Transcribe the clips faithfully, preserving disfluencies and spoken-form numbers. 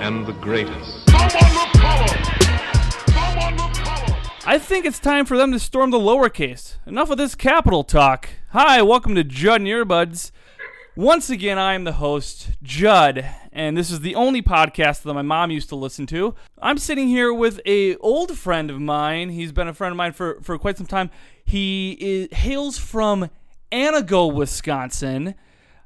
and the greatest. I think it's time for them to storm the lowercase. Enough of this capital talk. Hi, welcome to Judd and Earbuds. Once again, I am the host, Judd, and this is the only podcast that my mom used to listen to. I'm sitting here with a old friend of mine. He's been a friend of mine for, for quite some time. He is, hails from Antigo, Wisconsin.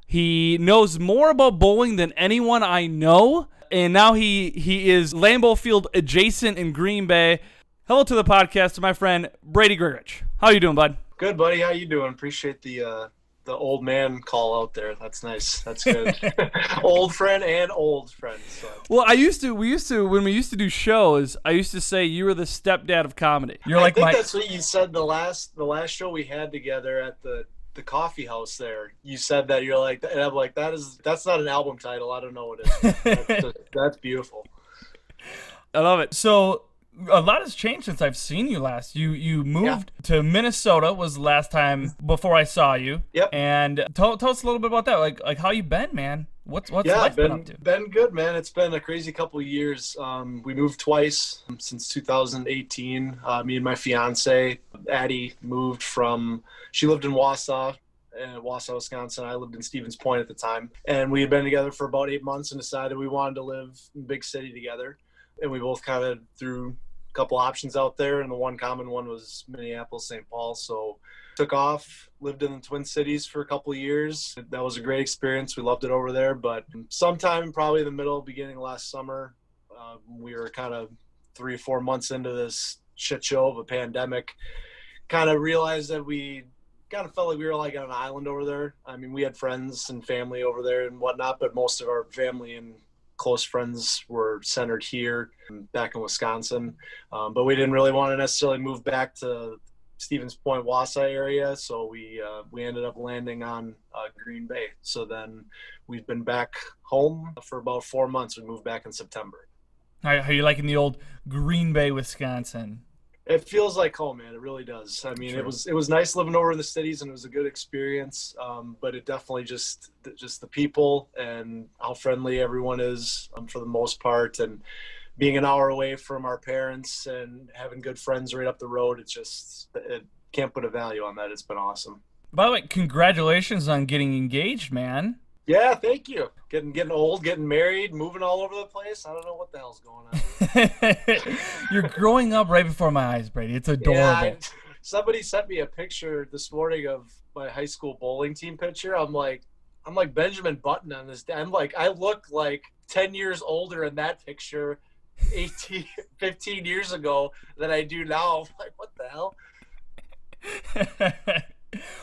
He knows more about bowling than anyone I know, and now he, he is Lambeau Field adjacent in Green Bay. Hello to the podcast to my friend, Brady Grigich. How you doing, bud? Good, buddy. How you doing? Appreciate the... Uh... The old man call out there. That's nice. That's good. Old friend and old friend. So. Well, I used to, we used to, when we used to do shows, I used to say you were the stepdad of comedy. You're like, I think my... that's what you said the last, the last show we had together at the, the coffee house there. You said that you're like, and I'm like, that is, that's not an album title. I don't know what it is. That's, just, that's beautiful. I love it. So a lot has changed since I've seen you last. You you moved yeah. to Minnesota was last time before I saw you. Yep. And tell tell us a little bit about that. Like like how you been, man? What's what's yeah, life been, been up to? Been good, man. It's been a crazy couple of years. Um, we moved twice since two thousand eighteen. Uh, me and my fiance Addie moved from. She lived in Wausau. in Wausau, Wisconsin. I lived in Stevens Point at the time, and we had been together for about eight months and decided we wanted to live in big city together. And we both kind of threw a couple options out there, and the one common one was Minneapolis, Saint Paul. So took off, lived in the Twin Cities for a couple of years. That was a great experience. We loved it over there. But sometime probably in the middle, beginning of last summer, uh, we were kind of three or four months into this shit show of a pandemic, kind of realized that we kind of felt like we were like on an island over there. I mean, we had friends and family over there and whatnot, but most of our family and close friends were centered here back in Wisconsin, um, but we didn't really want to necessarily move back to Stevens Point, Wausau area, so we uh, we ended up landing on uh, Green Bay. So then we've been back home for about four months. We moved back in September. All right, how are you liking the old Green Bay, Wisconsin? It feels like home, man. It really does. I mean, True. it was it was nice living over in the cities, and it was a good experience. Um, but it definitely just just the people and how friendly everyone is um, for the most part, and being an hour away from our parents and having good friends right up the road. It just it can't put a value on that. It's been awesome. By the way, congratulations on getting engaged, man. Yeah, thank you. Getting getting old, getting married, moving all over the place. I don't know what the hell's going on. You're growing up right before my eyes, Brady. It's adorable. Yeah, I, somebody sent me a picture this morning of my high school bowling team picture. I'm like, I'm like Benjamin Button on this. I'm like, I look like ten years older in that picture, eighteen, fifteen years ago than I do now. I'm like, what the hell?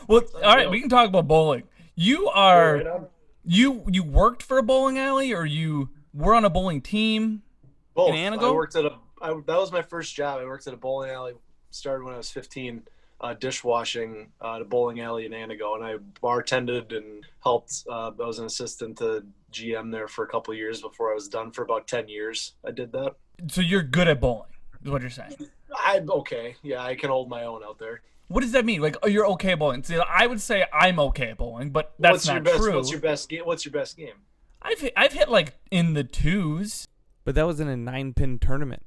Well, so, all right, we can talk about bowling. You are... Right on. You you worked for a bowling alley, or you were on a bowling team? Both. In Antigo? I worked at a. I, that was my first job. I worked at a bowling alley. Started when I was fifteen, uh, dishwashing uh, at a bowling alley in Antigo, and I bartended and helped. Uh, I was an assistant to G M there for a couple of years before I was done. For about ten years, I did that. So you're good at bowling, is what you're saying? I'm okay. Yeah, I can hold my own out there. What does that mean? Like, oh, you're okay at bowling. See, I would say I'm okay at bowling, but that's what's not your best, true. What's your best game? What's your best game? I've hit, I've hit like in the twos, but that was in a nine pin tournament.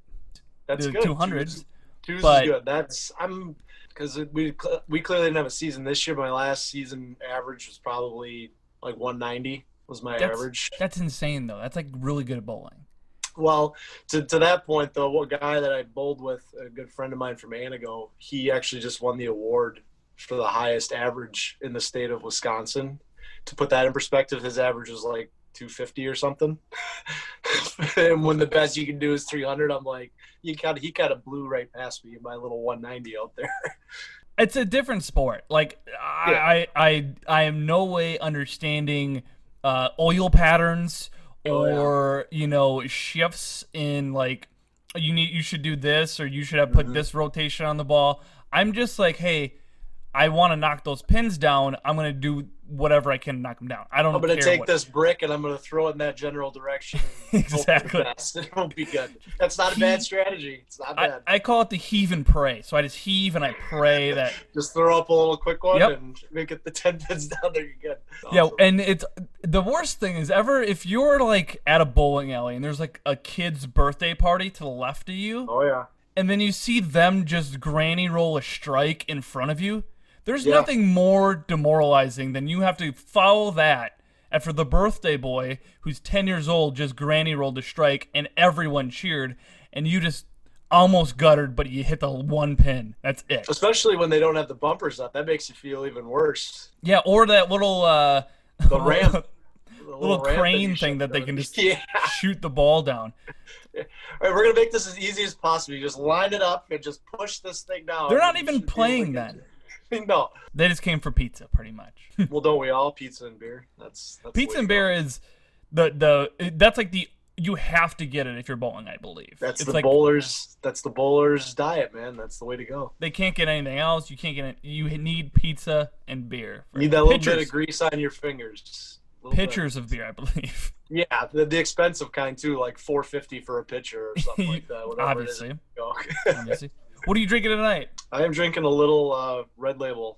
That's the good. Two hundreds. Twos, twos but... is good. That's I'm because we we clearly didn't have a season this year. My last season average was probably like one ninety was my that's, average. That's insane though. That's like really good at bowling. Well, to, to that point, though, a guy that I bowled with, a good friend of mine from Antigo, he actually just won the award for the highest average in the state of Wisconsin. To put that in perspective, his average was like two fifty or something. And when the best you can do is three hundred, I'm like, you kinda, he kind of blew right past me in my little one ninety out there. It's a different sport. Like, I, yeah. I, I, I am no way understanding uh, oil patterns. Oh, yeah. Or, you know, shifts in like you need you should do this or you should have put mm-hmm. this rotation on the ball. I'm just like, hey, I want to knock those pins down. I'm going to do whatever I can to knock them down. I don't I'm going to take this brick and I'm going to throw it in that general direction. Exactly. It won't be good. That's not a bad strategy. It's not bad. I, I call it the heave and pray. So I just heave and I pray that. Just throw up a little quick one yep. and make it the ten pins down there. You're good. Awesome. Yeah. And it's the worst thing is ever if you're like at a bowling alley and there's like a kid's birthday party to the left of you. Oh, yeah. And then you see them just granny roll a strike in front of you. There's yeah. nothing more demoralizing than you have to follow that after the birthday boy who's ten years old just granny rolled a strike and everyone cheered and you just almost guttered, but you hit the one pin. That's it. Especially when they don't have the bumpers up. That makes you feel even worse. Yeah, or that little uh, the ramp. The little, little crane that thing that they can just yeah. shoot the ball down. All right, we're going to make this as easy as possible. You just line it up and just push this thing down. They're not even playing then. No. They just came for pizza, pretty much. Well, don't we all? Pizza and beer. That's, that's pizza and beer is the the that's like the you have to get it if you're bowling, I believe. That's it's the like, bowlers. That's the bowlers' diet, man. That's the way to go. They can't get anything else. You can't get it. You need pizza and beer. You need that pitchers. Little bit of grease on your fingers. Pitchers bit. Of beer, I believe. Yeah, the, the expensive kind too, like four fifty for a pitcher or something like that. Whatever obviously. It is. Obviously. What are you drinking tonight? I am drinking a little uh, Red Label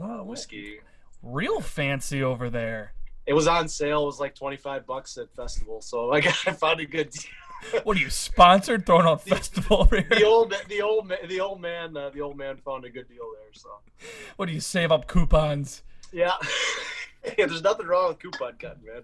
uh, whiskey. Real fancy over there. It was on sale. It was like twenty-five bucks at festival, so I, got, I found a good deal. What are you, sponsored? Throwing on festival over here? The old, the old, the old man, uh, the old man found a good deal there. So, what do you save up coupons? Yeah, yeah. There's nothing wrong with coupon cutting, man.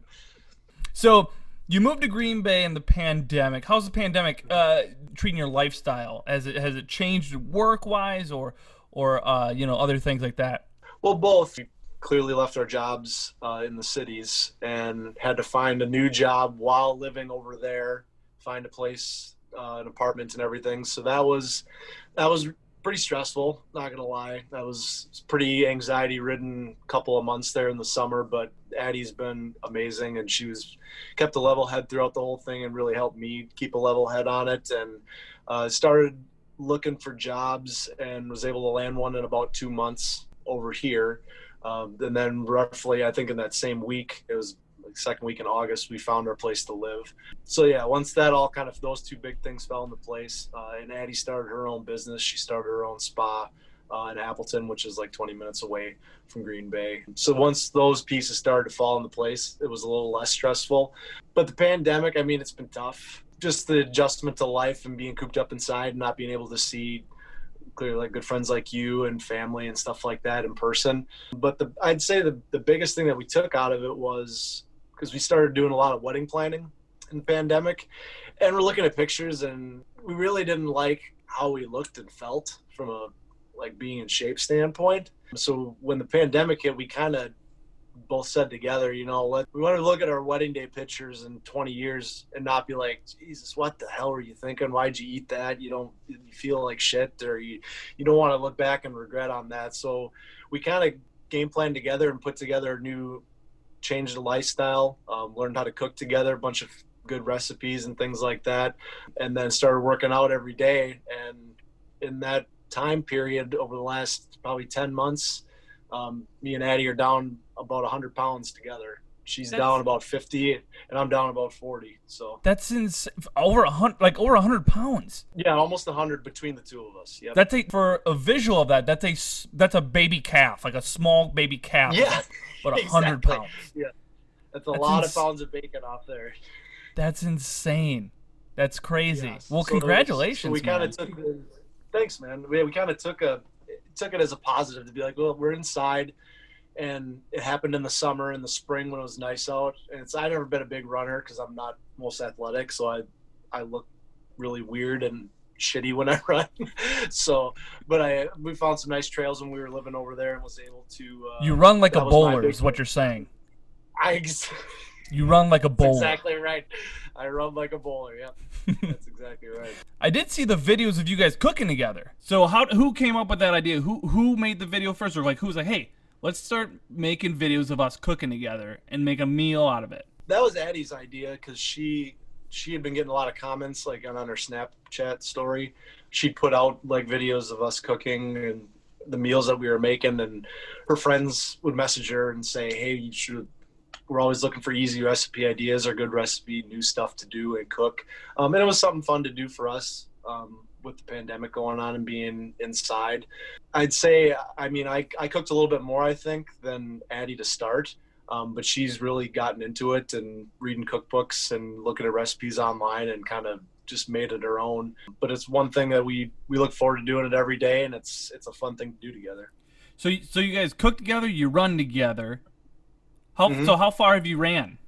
So. You moved to Green Bay in the pandemic. How's the pandemic uh, treating your lifestyle? Has it has it changed work-wise or or uh, you know other things like that? Well, both. We clearly left our jobs uh, in the cities and had to find a new job while living over there. Find a place, uh, an apartment, and everything. So that was that was pretty stressful. Not gonna lie, that was pretty anxiety-ridden couple of months there in the summer, but. Addie's been amazing, and she was kept a level head throughout the whole thing and really helped me keep a level head on it, and uh, started looking for jobs and was able to land one in about two months over here. Um, and then roughly, I think in that same week, it was like second week in August, we found our place to live. So yeah, once that all kind of, those two big things fell into place, uh, and Addie started her own business. She started her own spa. Uh, in Appleton, which is like twenty minutes away from Green Bay. So once those pieces started to fall into place, it was a little less stressful. But the pandemic, I mean, it's been tough. Just the adjustment to life and being cooped up inside and not being able to see clearly like good friends like you and family and stuff like that in person. But the, I'd say the, the biggest thing that we took out of it was because we started doing a lot of wedding planning in the pandemic. And we're looking at pictures and we really didn't like how we looked and felt from a like being in shape standpoint. So when the pandemic hit, we kind of both said together, you know, let, we want to look at our wedding day pictures in twenty years and not be like, Jesus, what the hell were you thinking? Why'd you eat that? You don't you feel like shit, or you, you don't want to look back and regret on that. So we kind of game planned together and put together a new change to lifestyle, um, learned how to cook together, a bunch of good recipes and things like that. And then started working out every day. And in that time period over the last probably ten months, um, me and Addie are down about one hundred pounds together. She's that's, down about fifty and I'm down about forty. So that's ins- over a hundred, like over a hundred pounds. Yeah. Almost a hundred between the two of us. Yeah. That's a, for a visual of that, that's a, that's a baby calf, like a small baby calf, yeah, but a hundred exactly. pounds. Yeah. That's a that's lot ins- of pounds of bacon off there. That's insane. That's crazy. Yeah, well, so congratulations. So we kind of took the, Thanks, man. We, we kind of took a took it as a positive to be like, well, we're inside, and it happened in the summer and the spring when it was nice out. And it's I've never been a big runner because I'm not most athletic, so I I look really weird and shitty when I run. so, but I we found some nice trails when we were living over there and was able to. Uh, you run like a bowler, is what you're saying. I. You run like a bowler. That's exactly right. I run like a bowler, yeah. That's exactly right. I did see the videos of you guys cooking together. So how who came up with that idea? Who who made the video first? Or like who was like, hey, let's start making videos of us cooking together and make a meal out of it? That was Addie's idea because she she had been getting a lot of comments like on, on her Snapchat story. She'd put out like videos of us cooking and the meals that we were making, and her friends would message her and say, hey, you should, we're always looking for easy recipe ideas or good recipe, new stuff to do and cook. Um, and it was something fun to do for us um, with the pandemic going on and being inside. I'd say, I mean, I, I cooked a little bit more, I think, than Addie to start. Um, but she's really gotten into it and reading cookbooks and looking at recipes online and kind of just made it her own. But it's one thing that we, we look forward to doing it every day, and it's it's a fun thing to do together. So so you guys cook together, you run together. How, mm-hmm. So how far have you ran?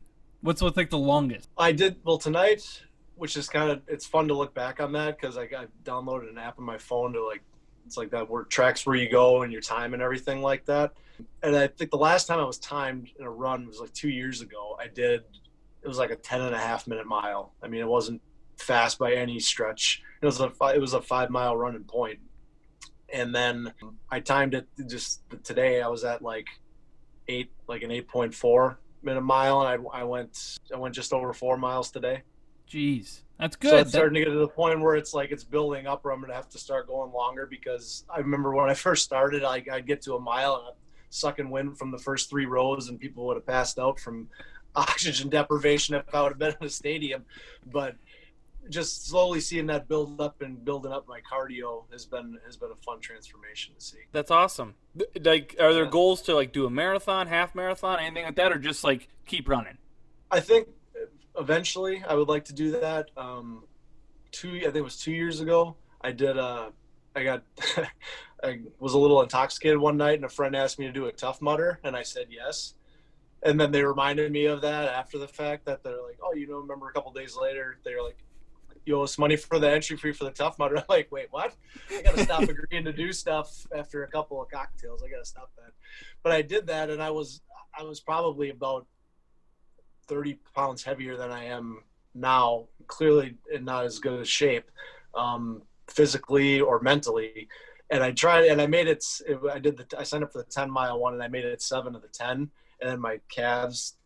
What's what's like the longest? I did, well, tonight, which is kind of, it's fun to look back on that because I, I downloaded an app on my phone to like, it's like that where it tracks where you go and your time and everything like that. And I think the last time I was timed in a run was like two years ago. I did, it was like a ten and a half minute mile. I mean, it wasn't fast by any stretch. It was a, it was a five mile running point. And then I timed it just today. I was at like eight, like an eight point four minute mile. And I, I went, I went just over four miles today. Jeez. That's good. So it's starting to get to the point where it's like it's building up where I'm going to have to start going longer, because I remember when I first started, I, I'd get to a mile and I'd suck and wind from the first three rows and people would have passed out from oxygen deprivation if I would have been in a stadium. But just slowly seeing that build up and building up my cardio has been has been a fun transformation to see. That's awesome. Like, are there yeah. goals to like do a marathon, half marathon, anything like that, or just like keep running? I think eventually I would like to do that. Um, two, I think it was two years ago. I did a, I got, I was a little intoxicated one night and a friend asked me to do a Tough Mudder. And I said, yes. And then they reminded me of that after the fact that they're like, oh, you know, remember a couple of days later, they were like, you owe us money for the entry fee for the Tough Mudder. I'm like, wait, what? I got to stop agreeing to do stuff after a couple of cocktails. I got to stop that. But I did that. And I was, I was probably about thirty pounds heavier than I am now, clearly in not as good a shape um, physically or mentally. And I tried, and I made it, it I did the, I signed up for the ten mile one and I made it seven of the ten, and then my calves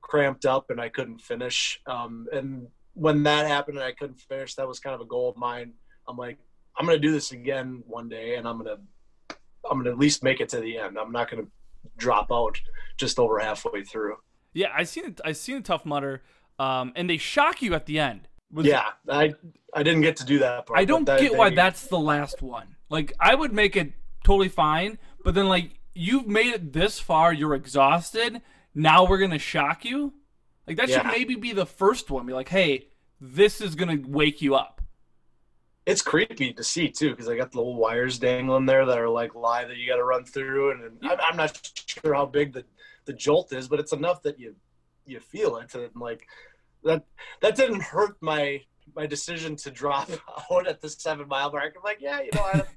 cramped up and I couldn't finish. Um, and when that happened and I couldn't finish, that was kind of a goal of mine. I'm like, I'm going to do this again one day, and I'm going to, I'm going to at least make it to the end. I'm not going to drop out just over halfway through. Yeah, I seen it. I seen the Tough Mudder, um, and they shock you at the end. Was yeah, it, I I didn't get to do that part. I don't that, get why they, that's the last one. Like, I would make it totally fine, but then like you've made it this far, you're exhausted. Now we're gonna shock you. Like that yeah. should maybe be the first one. Be like, hey, this is gonna wake you up. It's creepy to see too, because I got the little wires dangling there that are like live that you got to run through, and, and yeah. I'm not sure how big the. the jolt is, but it's enough that you you feel it. And like that that didn't hurt my my decision to drop out at the seven mile mark. I'm like, yeah, you know, I don't,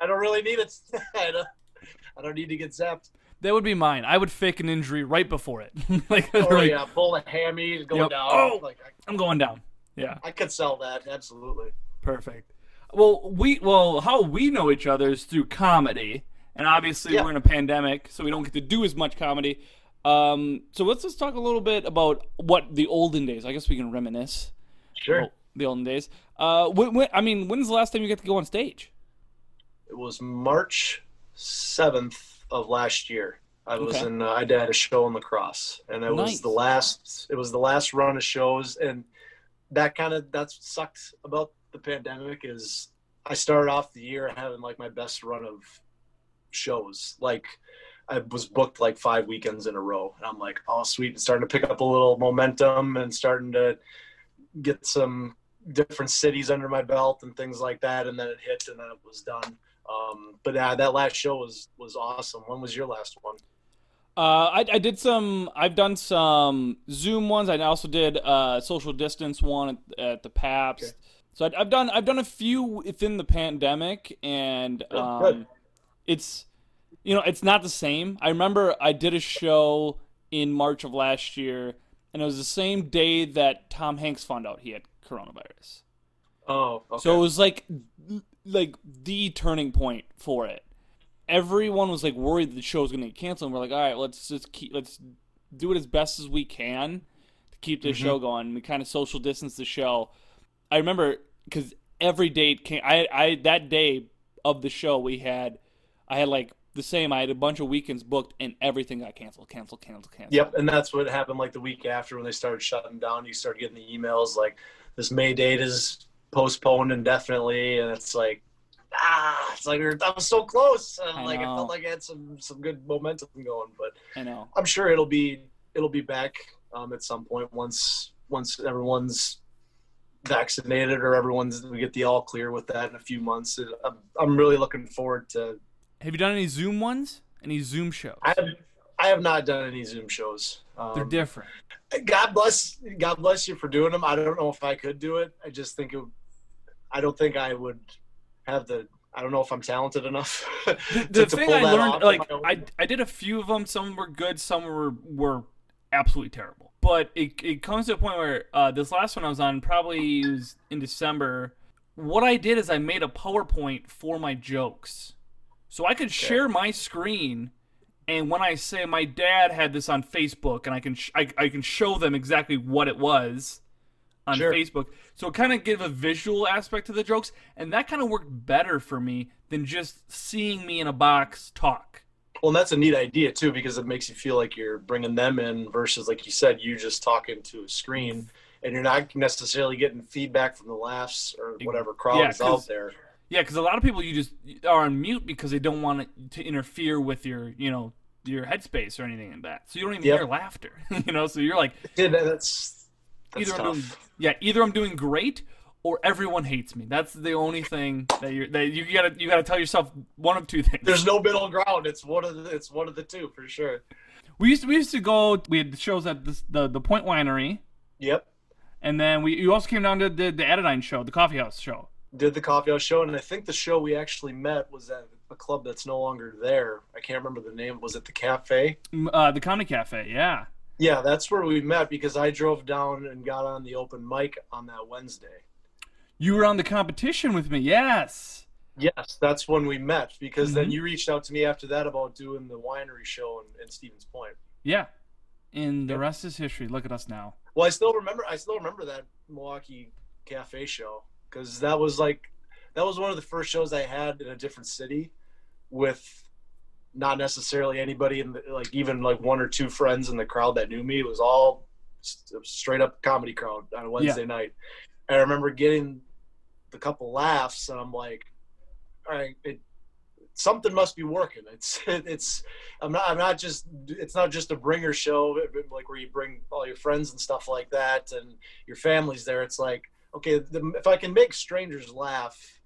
I don't really need it. I don't, I don't need to get zapped. That would be mine. I would fake an injury right before it. like, oh like, yeah, pull a hammy, going yep. down. Oh, like, I, I'm going down. Yeah, I could sell that, absolutely. Perfect. Well, we well how we know each other is through comedy. And obviously yeah. we're in a pandemic, so we don't get to do as much comedy. Um, so let's just talk a little bit about what the olden days. I guess we can reminisce. Sure. The olden days. Uh, when, when, I mean, when's the last time you got to go on stage? It was March seventh of last year. I was okay. in. Uh, I had a show in La Crosse, and it nice. was the last. It was the last run of shows, and that kind of that's what sucked about the pandemic is I started off the year having like my best run of shows. Like I was booked like five weekends in a row, and I'm like, oh sweet, and starting to pick up a little momentum and starting to get some different cities under my belt and things like that, and then it hit and then it was done. Um but uh, that last show was was awesome. When was your last one? uh I, I did some I've done some Zoom ones. I also did uh social distance one at, at the P A P S. Okay. So I've done I've done a few within the pandemic, and good, um good. It's, you know, it's not the same. I remember I did a show in March of last year, and it was the same day that Tom Hanks found out he had coronavirus. Oh, okay. So it was like, like the turning point for it. Everyone was like worried that the show was going to get canceled. And we're like, all right, let's just keep, let's do it as best as we can to keep this mm-hmm. show going. We kind of social distance the show. I remember because every date came. I, I that day of the show we had. I had like the same. I had a bunch of weekends booked, and everything got canceled, canceled, canceled, canceled. Yep, and that's what happened like the week after when they started shutting down. You started getting the emails like, this May date is postponed indefinitely, and it's like, ah, it's like I was so close. And I like know. I felt like I had some some good momentum going, but I know I'm sure it'll be it'll be back um, at some point once once everyone's vaccinated or everyone's we get the all clear with that in a few months. I'm, I'm really looking forward to. Have you done any Zoom ones? Any Zoom shows? I have, I have not done any Zoom shows. Um, They're different. God bless God bless you for doing them. I don't know if I could do it. I just think it. I don't think I would have the. I don't know if I'm talented enough. to, the to thing pull I that learned, like I, I did a few of them. Some were good. Some were were absolutely terrible. But it it comes to a point where uh, this last one I was on probably was in December. What I did is I made a PowerPoint for my jokes, so I could okay. share my screen. And when I say my dad had this on Facebook, and I can sh- I, I can show them exactly what it was on sure. Facebook. So it kind of gave a visual aspect to the jokes, and that kind of worked better for me than just seeing me in a box talk. Well, and that's a neat idea, too, because it makes you feel like you're bringing them in versus, like you said, you just talking to a screen, and you're not necessarily getting feedback from the laughs or whatever crowd yeah, is out there. Yeah, because a lot of people you just are on mute because they don't want it to interfere with your, you know, your headspace or anything like that. So you don't even yep. hear laughter, you know. So you're like, yeah, that's, that's either tough. I'm doing, yeah, either I'm doing great or everyone hates me. That's the only thing that you that you gotta you gotta tell yourself one of two things. There's no middle ground. It's one of the, it's one of the two for sure. We used to, we used to go. We had shows at this, the the Point Winery. Yep. And then we you also came down to the the Anodyne show, the coffee house show. Did the coffee house show, and I think the show we actually met was at a club that's no longer there. I can't remember the name. Was it the cafe? Uh, the Comedy Cafe, yeah. Yeah, that's where we met because I drove down and got on the open mic on that Wednesday. You were on the competition with me, yes. Yes, that's when we met because mm-hmm. then you reached out to me after that about doing the winery show in, in Stevens Point. Yeah, and the yep. rest is history. Look at us now. Well, I still remember. I still remember that Milwaukee Cafe show. Because that was like, that was one of the first shows I had in a different city with not necessarily anybody in the, like even like one or two friends in the crowd that knew me. It was all straight up comedy crowd on a Wednesday yeah. night. And I remember getting the couple laughs and I'm like, all right, it, something must be working. It's, it's, I'm not, I'm not just, it's not just a bringer show like where you bring all your friends and stuff like that. And your family's there. It's like, okay, the, if I can make strangers laugh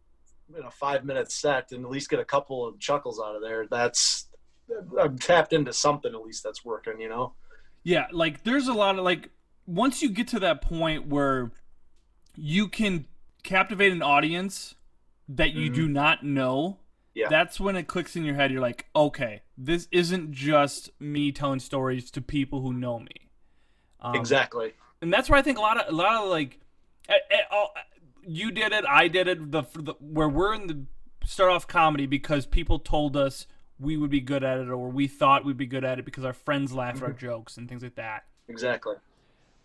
in a five-minute set and at least get a couple of chuckles out of there, that's I'm tapped into something at least that's working, you know? Yeah, like there's a lot of like once you get to that point where you can captivate an audience that you mm-hmm. do not know, yeah. that's when it clicks in your head. You're like, okay, this isn't just me telling stories to people who know me. Um, exactly. And that's where I think a lot of a lot of like. You did it. I did it. The, the where we're in the start off comedy because people told us we would be good at it, or we thought we'd be good at it because our friends laughed at our jokes and things like that. Exactly.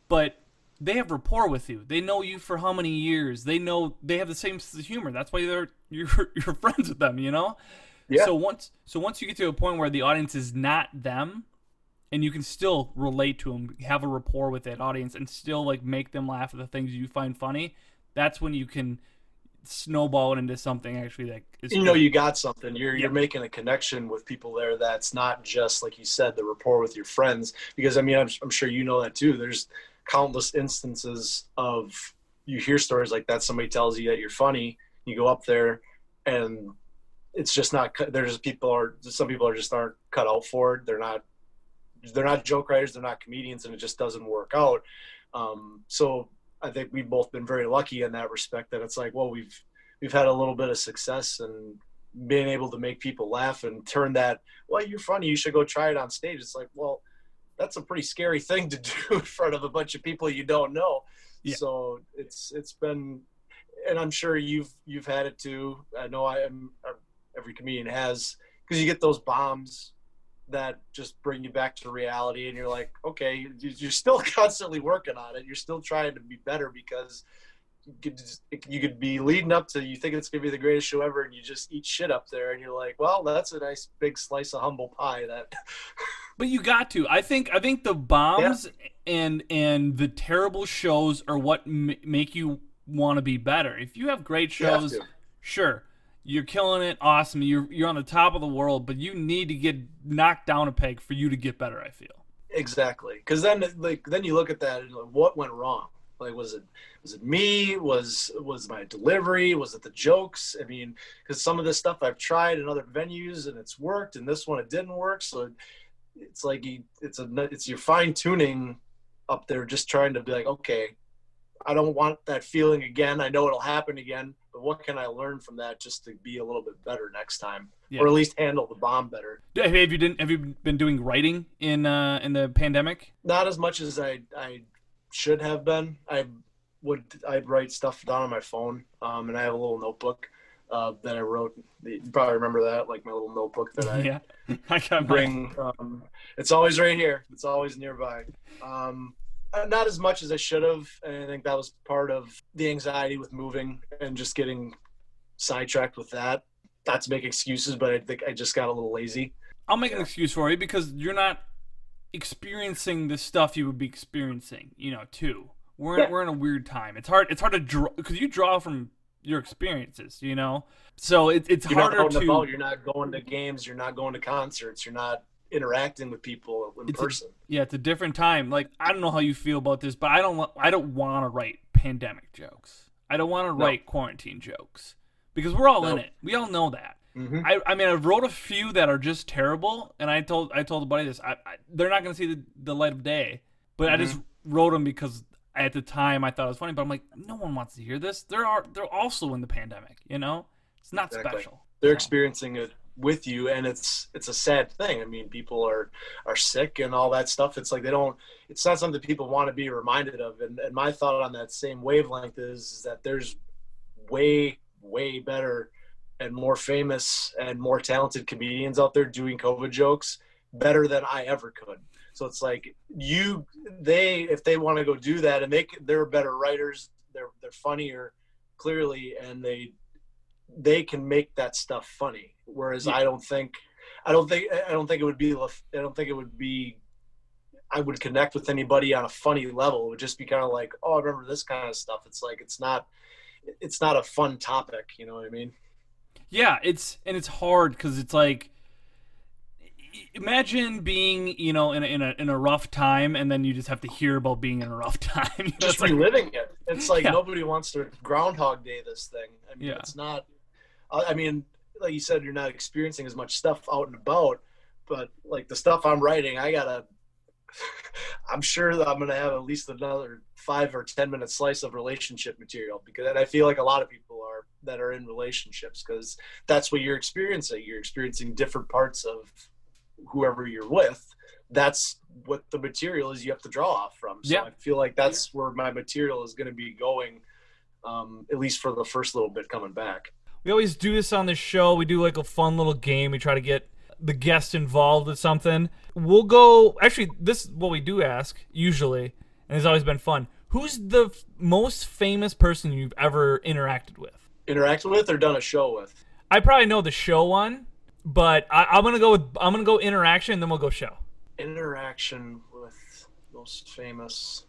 But they have rapport with you. They know you for how many years. They know they have the same sense of humor. That's why they're you're you're friends with them. You know. Yeah. So once so once you get to a point where the audience is not them, and you can still relate to them, have a rapport with that audience, and still like make them laugh at the things you find funny. That's when you can snowball it into something actually that is. You know, you got something. You're yeah. you're making a connection with people there. That's not just like you said, the rapport with your friends. Because I mean, I'm, I'm sure you know that too. There's countless instances of you hear stories like that. Somebody tells you that you're funny. You go up there, and it's just not. There's people are some people are just aren't cut out for it. They're not. They're not joke writers, they're not comedians, and it just doesn't work out. Um, so I think we've both been very lucky in that respect that it's like, well, we've we've had a little bit of success and being able to make people laugh and turn that, well, you're funny, you should go try it on stage. It's like, well, that's a pretty scary thing to do in front of a bunch of people you don't know. Yeah. So it's it's been, and I'm sure you've you've had it too. I know I am, every comedian has, because you get those bombs that just bring you back to reality and you're like, okay, you're still constantly working on it. You're still trying to be better because could, you could be leading up to, you think it's going to be the greatest show ever, and you just eat shit up there, and you're like, well, that's a nice big slice of humble pie. That, But you got to. I think I think the bombs yeah. and and the terrible shows are what m- make you want to be better. If you have great shows, you have sure, you're killing it, awesome, you're, you're on the top of the world, but you need to get knocked down a peg for you to get better, I feel. Exactly. Because then, like, then you look at that and like, what went wrong? Like, was it was it me? Was was my delivery? Was it the jokes? I mean, because some of this stuff I've tried in other venues and it's worked, and this one it didn't work. So it's like you, it's a it's your fine tuning up there, just trying to be like, okay, I don't want that feeling again. I know it'll happen again, but what can I learn from that just to be a little bit better next time, yeah. or at least handle the bomb better? Have you didn't have you been doing writing in uh, in the pandemic? Not as much as I I. should have been. I would I'd write stuff down on my phone, um and I have a little notebook uh that I wrote. You probably remember that, like my little notebook that I yeah I can bring. Um it's always right here, it's always nearby. Um not as much as I should have, and I think that was part of the anxiety with moving and just getting sidetracked with that. Not to make excuses, but I think I just got a little lazy. I'll make an excuse for you, because you're not experiencing the stuff you would be experiencing, you know, too. We're yeah. we're in a weird time. It's hard. It's hard to draw, because you draw from your experiences, you know. So it, it's you're harder not going to. to you're not going to games. You're not going to concerts. You're not interacting with people in it's person. A, yeah, it's a different time. Like, I don't know how you feel about this, but I don't. I don't want to write pandemic jokes. I don't want to no. write quarantine jokes, because we're all no. in it. We all know that. Mm-hmm. I, I mean, I wrote a few that are just terrible, and I told I told the buddy this. I, I, they're not going to see the, the light of day, but mm-hmm. I just wrote them because at the time I thought it was funny. But I'm like, no one wants to hear this. They're are they're also in the pandemic, you know. It's not exactly. special. They're so. experiencing it with you, and it's it's a sad thing. I mean, people are are sick and all that stuff. It's like they don't. It's not something people want to be reminded of. And, and my thought on that same wavelength is, is that there's way way better and more famous and more talented comedians out there doing COVID jokes better than I ever could. So it's like you, they, if they want to go do that, and they, they're better writers, they're they're funnier, clearly, and they they can make that stuff funny. Whereas yeah. I don't think, I don't think, I don't think it would be, I don't think it would be, I would connect with anybody on a funny level. It would just be kind of like, oh, I remember this kind of stuff. It's like it's not, it's not a fun topic. You know what I mean? Yeah, it's and it's hard, because it's like, imagine being, you know, in a, in a in a rough time, and then you just have to hear about being in a rough time. You know, just reliving like, it. It's like yeah. nobody wants to Groundhog Day this thing. I mean, yeah. it's not. I mean, like you said, you're not experiencing as much stuff out and about, but like the stuff I'm writing, I gotta. I'm sure that I'm gonna have at least another five or ten minute slice of relationship material, because and I feel like a lot of people are. That are in relationships, because that's what you're experiencing. You're experiencing different parts of whoever you're with. That's what the material is you have to draw off from. So yeah. I feel like that's yeah. where my material is going to be going, um, at least for the first little bit coming back. We always do this on the show. We do like a fun little game. We try to get the guest involved with something. We'll go, actually, this is what we do ask usually, and it's always been fun. Who's the f- most famous person you've ever interacted with? Interacted with or done a show with? I probably know the show one, but I, I'm gonna go with I'm gonna go interaction, and then we'll go show. Interaction with most famous.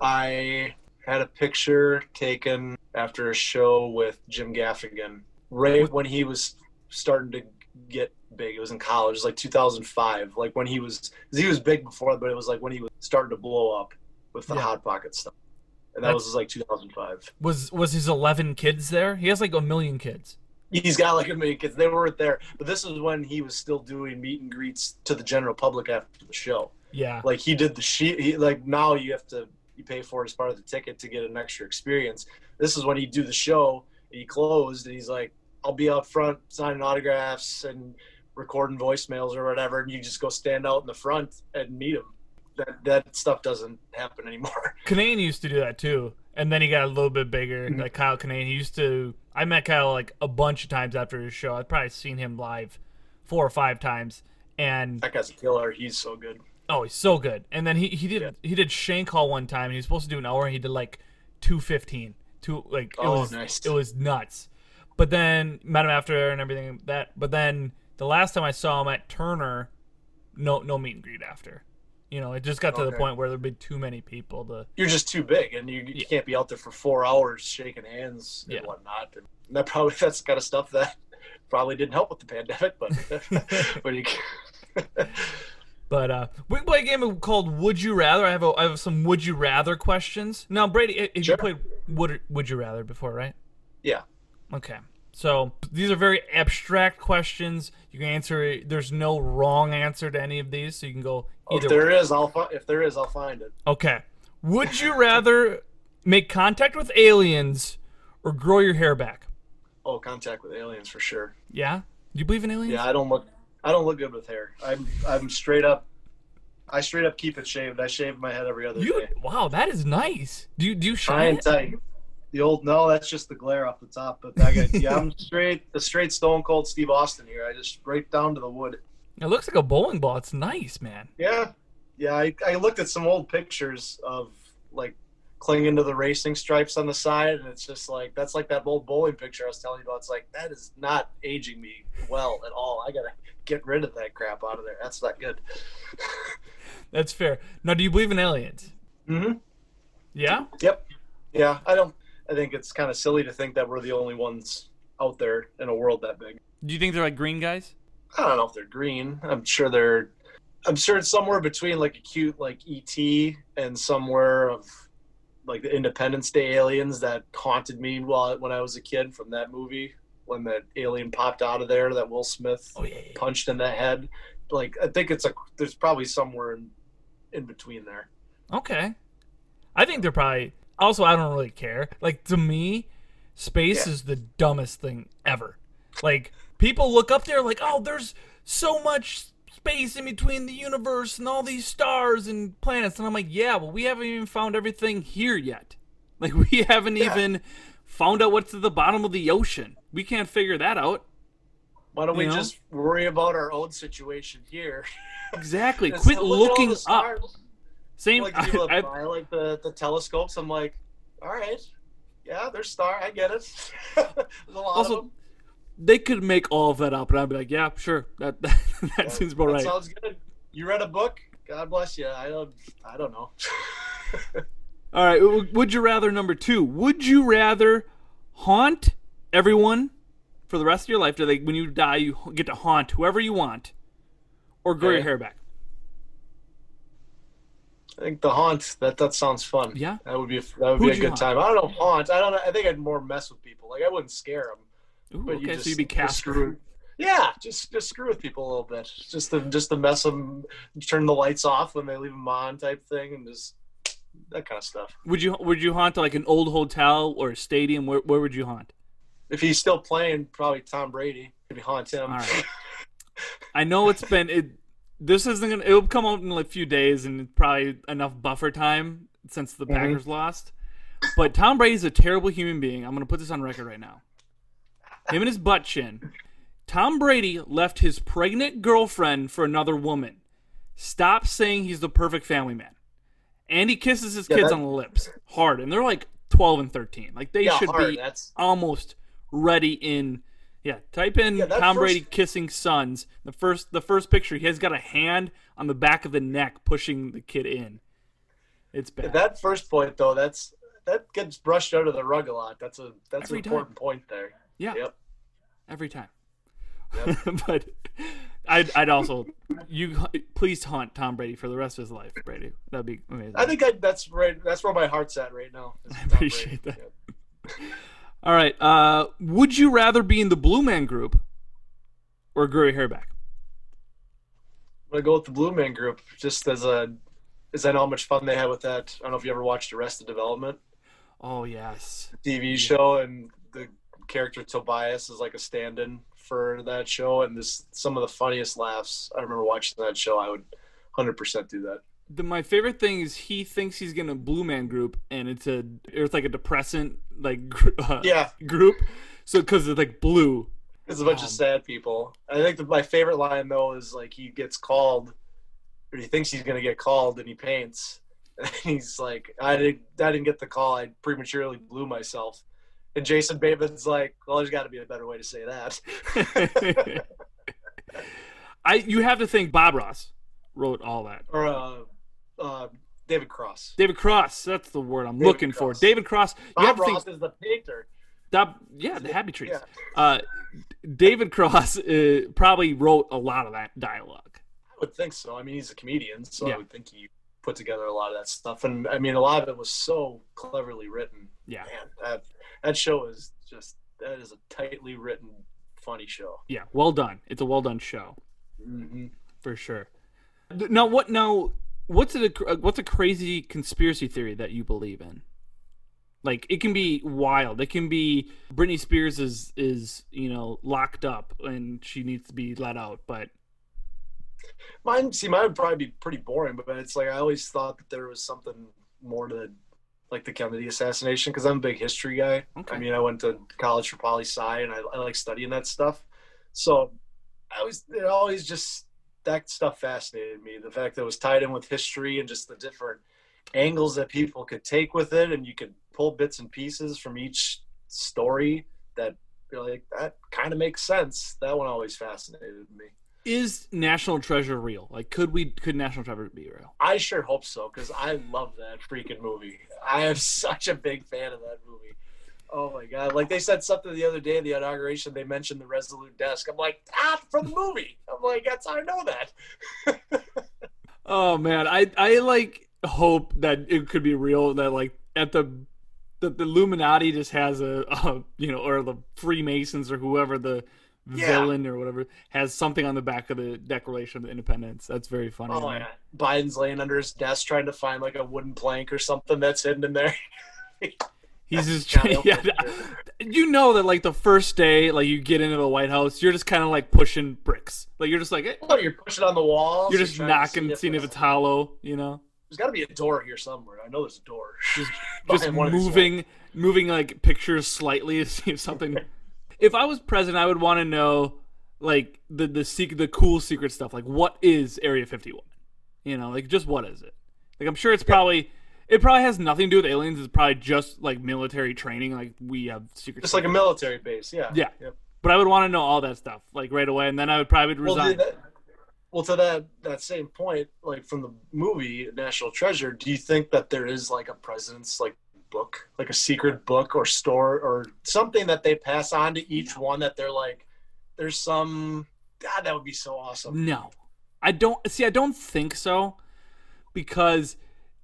I had a picture taken after a show with Jim Gaffigan, right when he was starting to get big. It was in college, it was like two thousand five, like when he was he was big before, but it was like when he was starting to blow up with the yeah. Hot Pocket stuff. And that That's, was like two thousand five. Was was his eleven kids there? He has like a million kids. He's got like a million kids. They weren't there. But this is when he was still doing meet and greets to the general public after the show. Yeah. Like he did the she. He, like now you have to you pay for it as part of the ticket to get an extra experience. This is when he'd do the show. And he closed and he's like, I'll be out front signing autographs and recording voicemails or whatever. And you just go stand out in the front and meet him. That that stuff doesn't happen anymore. Kinane used to do that too, and then he got a little bit bigger. Mm-hmm. Like Kyle Kinane, he used to. I met Kyle like a bunch of times after his show. I've probably seen him live four or five times. And that guy's a killer. He's so good. Oh, he's so good. And then he he did yeah. he did Shank Hall one time. He was supposed to do an hour. And he did like two fifteen. to like it oh, was nice. It was nuts. But then met him after and everything like that. But then the last time I saw him at Turner, no no meet and greet after. You know, it just got to okay. the point where there'd be too many people to. You're just too big, and you, you yeah. can't be out there for four hours shaking hands and yeah. whatnot. And that probably that's kind of stuff that probably didn't help with the pandemic, but but you. But uh, we play a game called Would You Rather. I have a, I have some Would You Rather questions. Now, Brady, have sure. you played Would Would You Rather before, right? Yeah. Okay. So these are very abstract questions. You can answer. There's no wrong answer to any of these, so you can go either. If there way. is, I'll fi- if there is, I'll find it. Okay. Would you rather make contact with aliens or grow your hair back? Oh, contact with aliens for sure. Yeah. Do you believe in aliens? Yeah, I don't look. I don't look good with hair. I'm. I'm straight up. I straight up keep it shaved. I shave my head every other you, day. Wow, that is nice. Do you do you shave? I am tight. The old no, that's just the glare off the top. But I got, yeah, I'm straight, the straight Stone Cold Steve Austin here. I just right down to the wood. It looks like a bowling ball. It's nice, man. Yeah, yeah. I, I looked at some old pictures of like clinging to the racing stripes on the side, and it's just like that's like that old bowling picture I was telling you about. It's like that is not aging me well at all. I gotta get rid of that crap out of there. That's not good. That's fair. Now, do you believe in aliens? Mm-hmm. Yeah. Yep. Yeah. I don't. I think it's kind of silly to think that we're the only ones out there in a world that big. Do you think they're like green guys? I don't know if they're green. I'm sure they're. I'm sure it's somewhere between like a cute like E T and somewhere of like the Independence Day aliens that haunted me while when I was a kid from that movie when that alien popped out of there that Will Smith oh, yeah, yeah. punched in the head. Like I think it's a there's probably somewhere in, in between there. Okay, I think they're probably. Also, I don't really care. Like, to me, space yeah. is the dumbest thing ever. Like, people look up there like, oh, there's so much space in between the universe and all these stars and planets. And I'm like, yeah, well, we haven't even found everything here yet. Like, we haven't yeah. even found out what's at the bottom of the ocean. We can't figure that out. Why don't you we know? just worry about our own situation here? Exactly. Quit looking up. Stars. Same. Like, I, I, I like the, the telescopes. I'm like, all right, yeah, they're star. I get it. There's a lot also, of them. They could make all of that up, and I'd be like, yeah, sure. That that, that yeah, seems about that right. Sounds good. You read a book? God bless you. I don't. I don't know. All right. Would you rather number two? Would you rather haunt everyone for the rest of your life? Do they when you die, you get to haunt whoever you want, or grow okay. your hair back? I think the haunt, that, that sounds fun. Yeah. That would be a, that would Who'd be a good haunt? Time. I don't know, haunt. I don't know. I think I'd more mess with people. Like, I wouldn't scare them. Ooh, but okay, you just, so you'd be casting. Yeah, just just screw with people a little bit. Just to, just to mess them, turn the lights off when they leave them on type thing, and just that kind of stuff. Would you would you haunt like an old hotel or a stadium? Where, where would you haunt? If he's still playing, probably Tom Brady. Maybe haunt him. All right. I know it's been... It, This isn't gonna. It'll come out in a few days, and probably enough buffer time since the mm-hmm. Packers lost. But Tom Brady's a terrible human being. I'm gonna put this on record right now. Him and his butt chin. Tom Brady left his pregnant girlfriend for another woman. Stop saying he's the perfect family man. And he kisses his yeah, kids that... on the lips hard, and they're like twelve and thirteen. Like they yeah, should hard. be That's... almost ready in. Yeah, type in yeah, Tom first... Brady kissing sons. The first the first picture, he has got a hand on the back of the neck pushing the kid in. It's bad. That first point, though, that's that gets brushed out of the rug a lot. That's a that's Every an time. important point there. Yeah. Yep. Every time. Yep. But I'd, I'd also you please haunt Tom Brady for the rest of his life, Brady. That'd be amazing. I think I, that's right. That's where my heart's at right now. I appreciate Brady. that. Yep. All right. Uh, would you rather be in the Blue Man Group or grow your hair back? I'm gonna go with the Blue Man Group, just as a, as I know how much fun they had with that. I don't know if you ever watched Arrested Development. Oh yes. The T V show, and the character Tobias is like a stand-in for that show, and this some of the funniest laughs I remember watching that show. I would one hundred percent do that. The, my favorite thing is he thinks he's gonna Blue Man Group, and it's a it's like a depressant like uh, yeah group, so because it's like blue. It's a bunch um, of sad people. I think the, my favorite line though is like he gets called, or he thinks he's gonna get called, and he paints, And he's like, I didn't, I didn't get the call. I prematurely blew myself. And Jason Bateman's like, well, there's got to be a better way to say that. I, you have to think Bob Ross wrote all that. Or uh, uh, David Cross. David Cross. That's the word I'm David looking Cross. for. David Cross. Bob Ross think, is the painter. That, yeah, the Happy Trees. Yeah. Uh, David Cross uh, probably wrote a lot of that dialogue. I would think so. I mean, he's a comedian, so yeah. I would think he put together a lot of that stuff. And, I mean, a lot of it was so cleverly written. Yeah. Man, that, that show is just – that is a tightly written, funny show. Yeah, well done. It's a well-done show. Mm-hmm. For sure. Now what? Now what's a what's a crazy conspiracy theory that you believe in? Like, it can be wild. It can be Britney Spears is is you know locked up and she needs to be let out. But mine, see, mine would probably be pretty boring. But it's like I always thought that there was something more to like the Kennedy assassination because I'm a big history guy. Okay. I mean, I went to college for poli sci and I, I like studying that stuff. So. I always, it always just, that stuff fascinated me. The fact that it was tied in with history and just the different angles that people could take with it. And you could pull bits and pieces from each story that you're like, that kind of makes sense. That one always fascinated me. Is National Treasure real? Like, could we, could National Treasure be real? I sure hope so. Cause I love that freaking movie. I am such a big fan of that movie. Oh, my God. Like, they said something the other day in the inauguration. They mentioned the Resolute Desk. I'm like, ah, from the movie. I'm like, that's how I know that. Oh, man. I, I, like, hope that it could be real, that, like, at the the, the Illuminati just has a, a, you know, or the Freemasons or whoever the yeah. villain or whatever has something on the back of the Declaration of Independence. That's very funny. Oh, yeah. Biden's laying under his desk trying to find, like, a wooden plank or something that's hidden in there. He's just trying. Yeah, you know that like the first day, like you get into the White House, you're just kind of like pushing bricks. Like you're just like, eh. Well, you're pushing on the walls. You're just knocking, see seeing if it's hollow. You know, there's got to be a door here somewhere. I know there's a door. Just, just moving, moving like pictures slightly to see if something. If I was president, I would want to know like the the secret, the cool secret stuff. Like what is Area fifty-one? You know, like just what is it? Like I'm sure it's probably. Yeah. It probably has nothing to do with aliens. It's probably just like military training. Like we have secret. Just like a military base. Yeah. Yeah. Yep. But I would want to know all that stuff like right away. And then I would probably resign. Well, that, well to that, that same point, like from the movie National Treasure, do you think that there is like a president's like book, like a secret book or store or something that they pass on to each one that they're like, there's some, God, that would be so awesome. No, I don't see. I don't think so because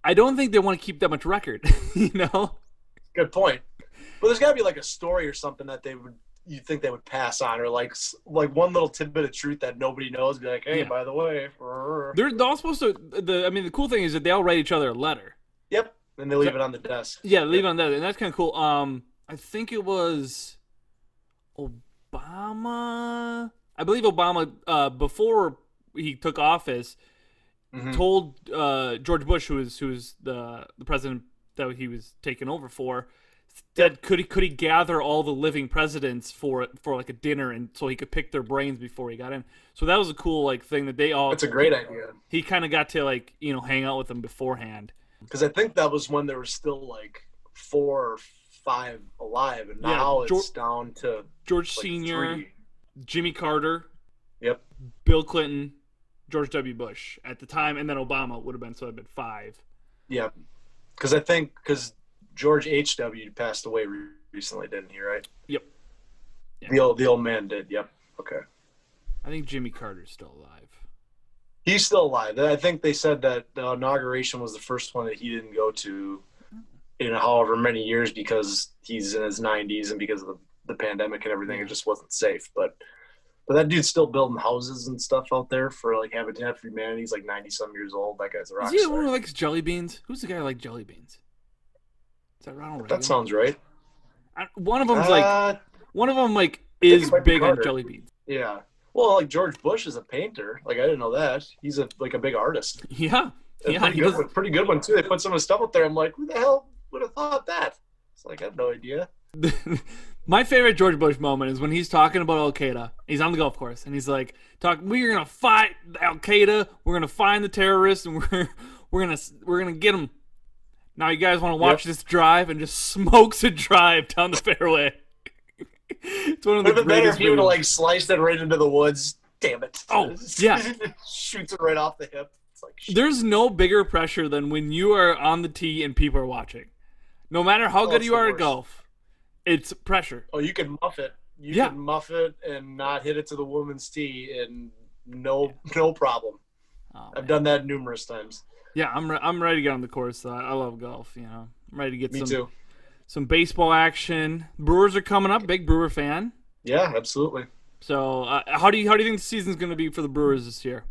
I don't think they want to keep that much record, you know? Good point. But there's got to be like a story or something that they would, you think they would pass on, or like like one little tidbit of truth that nobody knows. Be like, hey, yeah. by the way. They're, they're all supposed to, the, I mean, the cool thing is that they all write each other a letter. Yep. And they leave so, it on the desk. Yeah, leave yep. it on the desk. And that's kind of cool. Um, I think it was Obama. I believe Obama, uh, before he took office, Mm-hmm. told uh, George Bush, who was who was the the president that he was taking over for, that yep. could he could he gather all the living presidents for for like a dinner, and so he could pick their brains before he got in. So that was a cool like thing that they all. That's a great idea. He kind of got to like you know hang out with them beforehand. Because I think that was when there were still like four or five alive, and now yeah, George, it's down to George like Senior, three. Jimmy Carter, yep, Bill Clinton. George W. Bush at the time, and then Obama would have been, so I'd been five. Yeah, because I think, because George H W passed away recently, didn't he, right? Yep. Yeah. The old the old man did, yep. Okay. I think Jimmy Carter's still alive. He's still alive. I think they said that the inauguration was the first one that he didn't go to in however many years because he's in his nineties and because of the, the pandemic and everything, yeah. It just wasn't safe, but... But that dude's still building houses and stuff out there for like Habitat for Humanity. He's like ninety-some years old. That guy's a rock star. Is he the one who likes jelly beans? Who's the guy who likes jelly beans? Is that Ronald Reagan? That sounds right. I, one of them's uh, like one of them like is big on jelly beans. Yeah. Well, like George Bush is a painter. Like I didn't know that. He's a like a big artist. Yeah. That's yeah. Pretty good, one, pretty good one too. They put some of the stuff up there. I'm like, who the hell would have thought that? It's like I have no idea. My favorite George Bush moment is when he's talking about Al Qaeda. He's on the golf course and he's like, "Talk, we're gonna fight Al Qaeda. We're gonna find the terrorists, and we're we're gonna we're gonna get them. Now you guys want to watch yep. this drive, and just smokes a drive down the fairway. It's one of the, the greatest. If you would have like sliced it right into the woods, damn it! Oh yeah, shoots it right off the hip. It's like shit. There's no bigger pressure than when you are on the tee and people are watching. No matter how oh, good you are worst. at golf, it's pressure. Oh, you can muff it. You yeah. can muff it and not hit it to the woman's tee, and no, yeah. no problem. Oh, I've man. done that numerous times. Yeah, I'm re- I'm ready to get on the course. Uh, I love golf, you know. I'm ready to get Me some too. some baseball action. Brewers are coming up. Big Brewer fan. Yeah, absolutely. So, uh, how do you how do you think the season's going to be for the Brewers this year?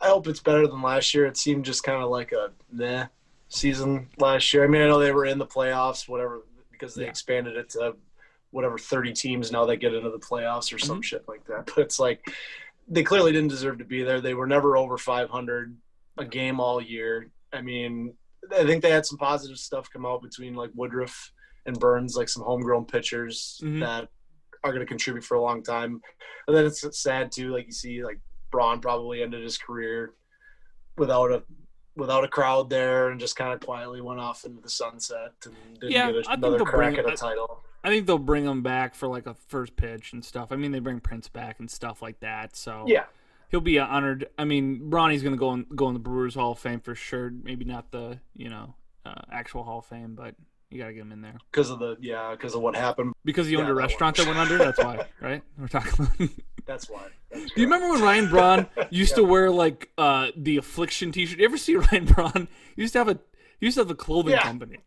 I hope it's better than last year. It seemed just kind of like a meh season last year. I mean, I know they were in the playoffs, whatever, because they yeah. expanded it to whatever thirty teams now that get into the playoffs or some mm-hmm. shit like that. But it's like they clearly didn't deserve to be there. They were never over five hundred. A game all year. I mean, I think they had some positive stuff come out between like Woodruff and Burns, like some homegrown pitchers mm-hmm. that are going to contribute for a long time. And then it's sad too, like you see, like Braun probably ended his career without a without a crowd there and just kind of quietly went off into the sunset and didn't yeah, get a, another crack at a title. I think they'll bring him back for like a first pitch and stuff. I mean, they bring Prince back and stuff like that. So yeah. He'll be honored. I mean, Bronny's going to go in, go in the Brewers Hall of Fame for sure. Maybe not the, you know, uh, actual Hall of Fame, but you got to get him in there. Because of the, yeah, because of what happened. Because he yeah, owned a that restaurant works. that went under? That's why, right? We're talking about That's why. That's Do you remember when Ryan Braun used yeah. to wear, like, uh, the Affliction t-shirt? You ever see Ryan Braun? He used to have a, he used to have a clothing yeah. company.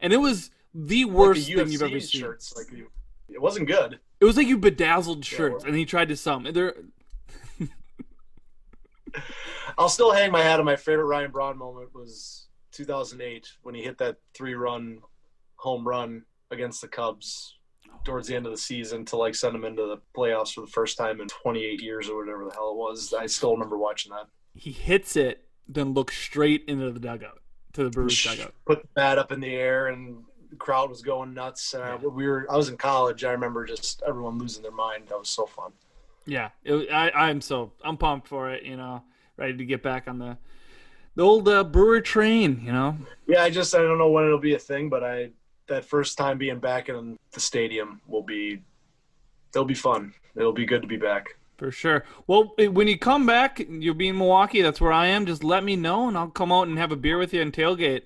And it was the worst like the thing you've ever seen. Shirts, like you, it wasn't good. It was like you bedazzled shirts, yeah, and he tried to sell them. And they're... I'll still hang my hat on my favorite Ryan Braun moment was two thousand eight when he hit that three-run home run against the Cubs towards the end of the season to, like, send him into the playoffs for the first time in twenty-eight years or whatever the hell it was. I still remember watching that. He hits it, then looks straight into the dugout, to the Brewers dugout. Put the bat up in the air, and the crowd was going nuts. Uh, yeah. We were. I was in college. I remember just everyone losing their mind. That was so fun. Yeah, it, I, I'm so I'm pumped for it. You know, ready to get back on the the old uh, Brewer train. You know. Yeah, I just I don't know when it'll be a thing, but I that first time being back in the stadium will be it'll be fun. It'll be good to be back for sure. Well, when you come back, you'll be in Milwaukee. That's where I am. Just let me know, and I'll come out and have a beer with you and tailgate.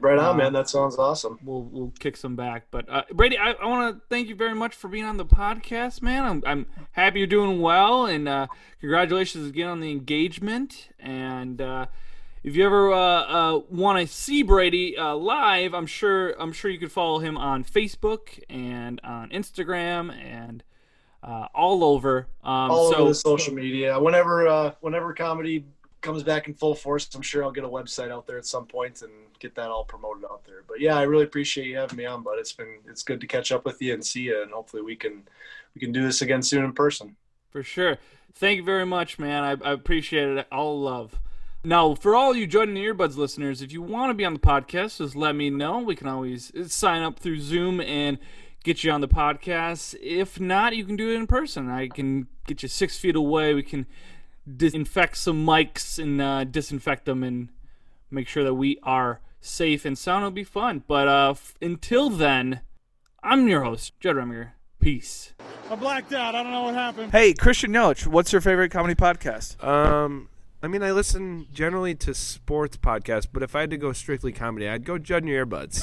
Right on, um, man. That sounds awesome. We'll we'll kick some back. But, uh, Brady, I, I want to thank you very much for being on the podcast, man. I'm I'm happy you're doing well, and uh, congratulations again on the engagement. And uh, if you ever uh, uh, want to see Brady uh, live, I'm sure I'm sure you could follow him on Facebook and on Instagram and uh, all over. Um, all so, over the social media. Whenever uh, whenever comedy comes back in full force, I'm sure I'll get a website out there at some point and get that all promoted out there. But yeah, I really appreciate you having me on, bud. It's been it's good to catch up with you and see you, and hopefully we can we can do this again soon in person. For sure. Thank you very much, man. I, I appreciate it. All love. Now, for all you Judd and Earbuds listeners, if you want to be on the podcast, just let me know. We can always sign up through Zoom and get you on the podcast. If not, you can do it in person. I can get you six feet away. We can disinfect some mics and uh, disinfect them and make sure that we are safe and sound. It'll be fun. But uh, f- until then, I'm your host, Judd Reminger. Peace. I blacked out. I don't know what happened. Hey, Christian Yelich, what's your favorite comedy podcast? Um, I mean, I listen generally to sports podcasts, but if I had to go strictly comedy, I'd go Judd and your Earbuds.